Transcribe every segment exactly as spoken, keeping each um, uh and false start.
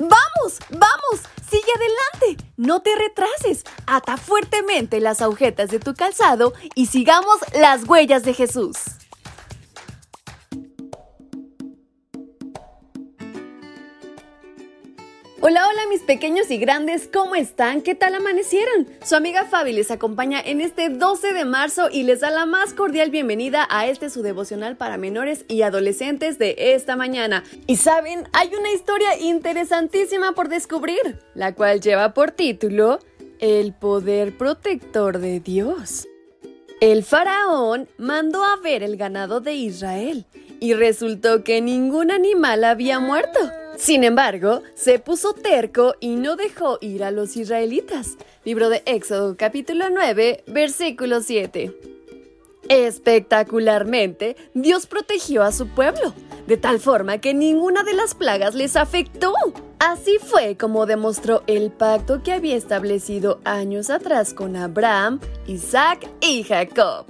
¡Vamos! ¡Vamos! ¡Sigue adelante! ¡No te retrases! Ata fuertemente las agujetas de tu calzado y sigamos las huellas de Jesús. Hola, hola mis pequeños y grandes, ¿cómo están? ¿Qué tal amanecieron? Su amiga Fabi les acompaña en este doce de marzo y les da la más cordial bienvenida a este su devocional para menores y adolescentes de esta mañana. Y saben, hay una historia interesantísima por descubrir, la cual lleva por título El poder protector de Dios. El faraón mandó a ver el ganado de Israel y resultó que ningún animal había muerto. Sin embargo, se puso terco y no dejó ir a los israelitas. Libro de Éxodo, capítulo nueve, versículo siete. Espectacularmente, Dios protegió a su pueblo, de tal forma que ninguna de las plagas les afectó. Así fue como demostró el pacto que había establecido años atrás con Abraham, Isaac y Jacob.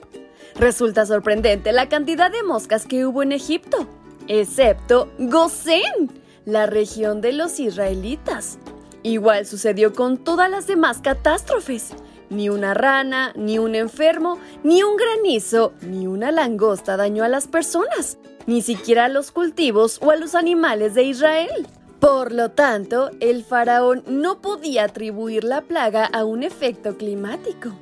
Resulta sorprendente la cantidad de moscas que hubo en Egipto, excepto Gosén, la región de los israelitas. Igual sucedió con todas las demás catástrofes. Ni una rana, ni un enfermo, ni un granizo, ni una langosta dañó a las personas, ni siquiera a los cultivos o a los animales de Israel. Por lo tanto, el faraón no podía atribuir la plaga a un efecto climático.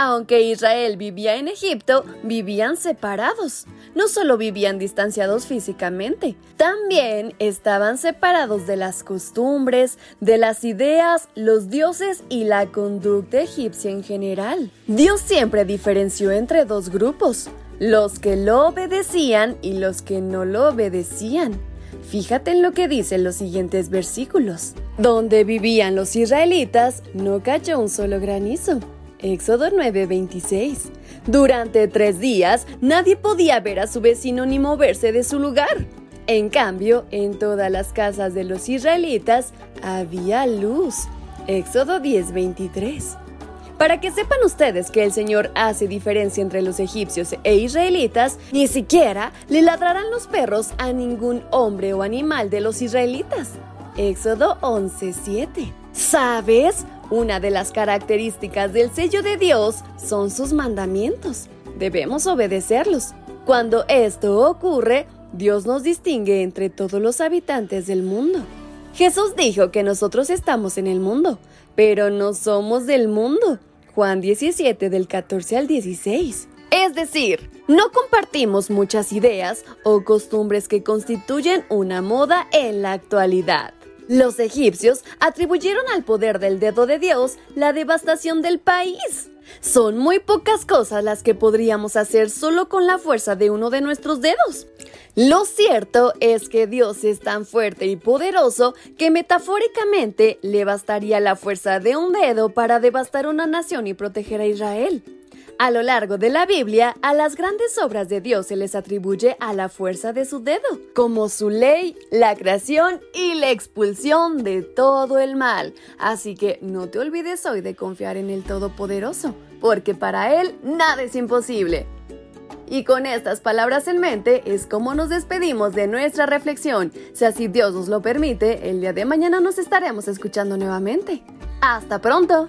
Aunque Israel vivía en Egipto, vivían separados. No solo vivían distanciados físicamente, también estaban separados de las costumbres, de las ideas, los dioses y la conducta egipcia en general. Dios siempre diferenció entre dos grupos, los que lo obedecían y los que no lo obedecían. Fíjate en lo que dicen los siguientes versículos. Donde vivían los israelitas, no cayó un solo granizo. Éxodo nueve veintiséis. Durante tres días, nadie podía ver a su vecino ni moverse de su lugar. En cambio, en todas las casas de los israelitas había luz. Éxodo diez veintitrés. Para que sepan ustedes que el Señor hace diferencia entre los egipcios e israelitas, ni siquiera le ladrarán los perros a ningún hombre o animal de los israelitas. Éxodo once siete. ¿Sabes? Una de las características del sello de Dios son sus mandamientos. Debemos obedecerlos. Cuando esto ocurre, Dios nos distingue entre todos los habitantes del mundo. Jesús dijo que nosotros estamos en el mundo, pero no somos del mundo. Juan diecisiete, del catorce al dieciséis. Es decir, no compartimos muchas ideas o costumbres que constituyen una moda en la actualidad. Los egipcios atribuyeron al poder del dedo de Dios la devastación del país. Son muy pocas cosas las que podríamos hacer solo con la fuerza de uno de nuestros dedos. Lo cierto es que Dios es tan fuerte y poderoso que metafóricamente le bastaría la fuerza de un dedo para devastar una nación y proteger a Israel. A lo largo de la Biblia, a las grandes obras de Dios se les atribuye a la fuerza de su dedo, como su ley, la creación y la expulsión de todo el mal. Así que no te olvides hoy de confiar en el Todopoderoso, porque para Él nada es imposible. Y con estas palabras en mente es como nos despedimos de nuestra reflexión. Si así Dios nos lo permite, el día de mañana nos estaremos escuchando nuevamente. ¡Hasta pronto!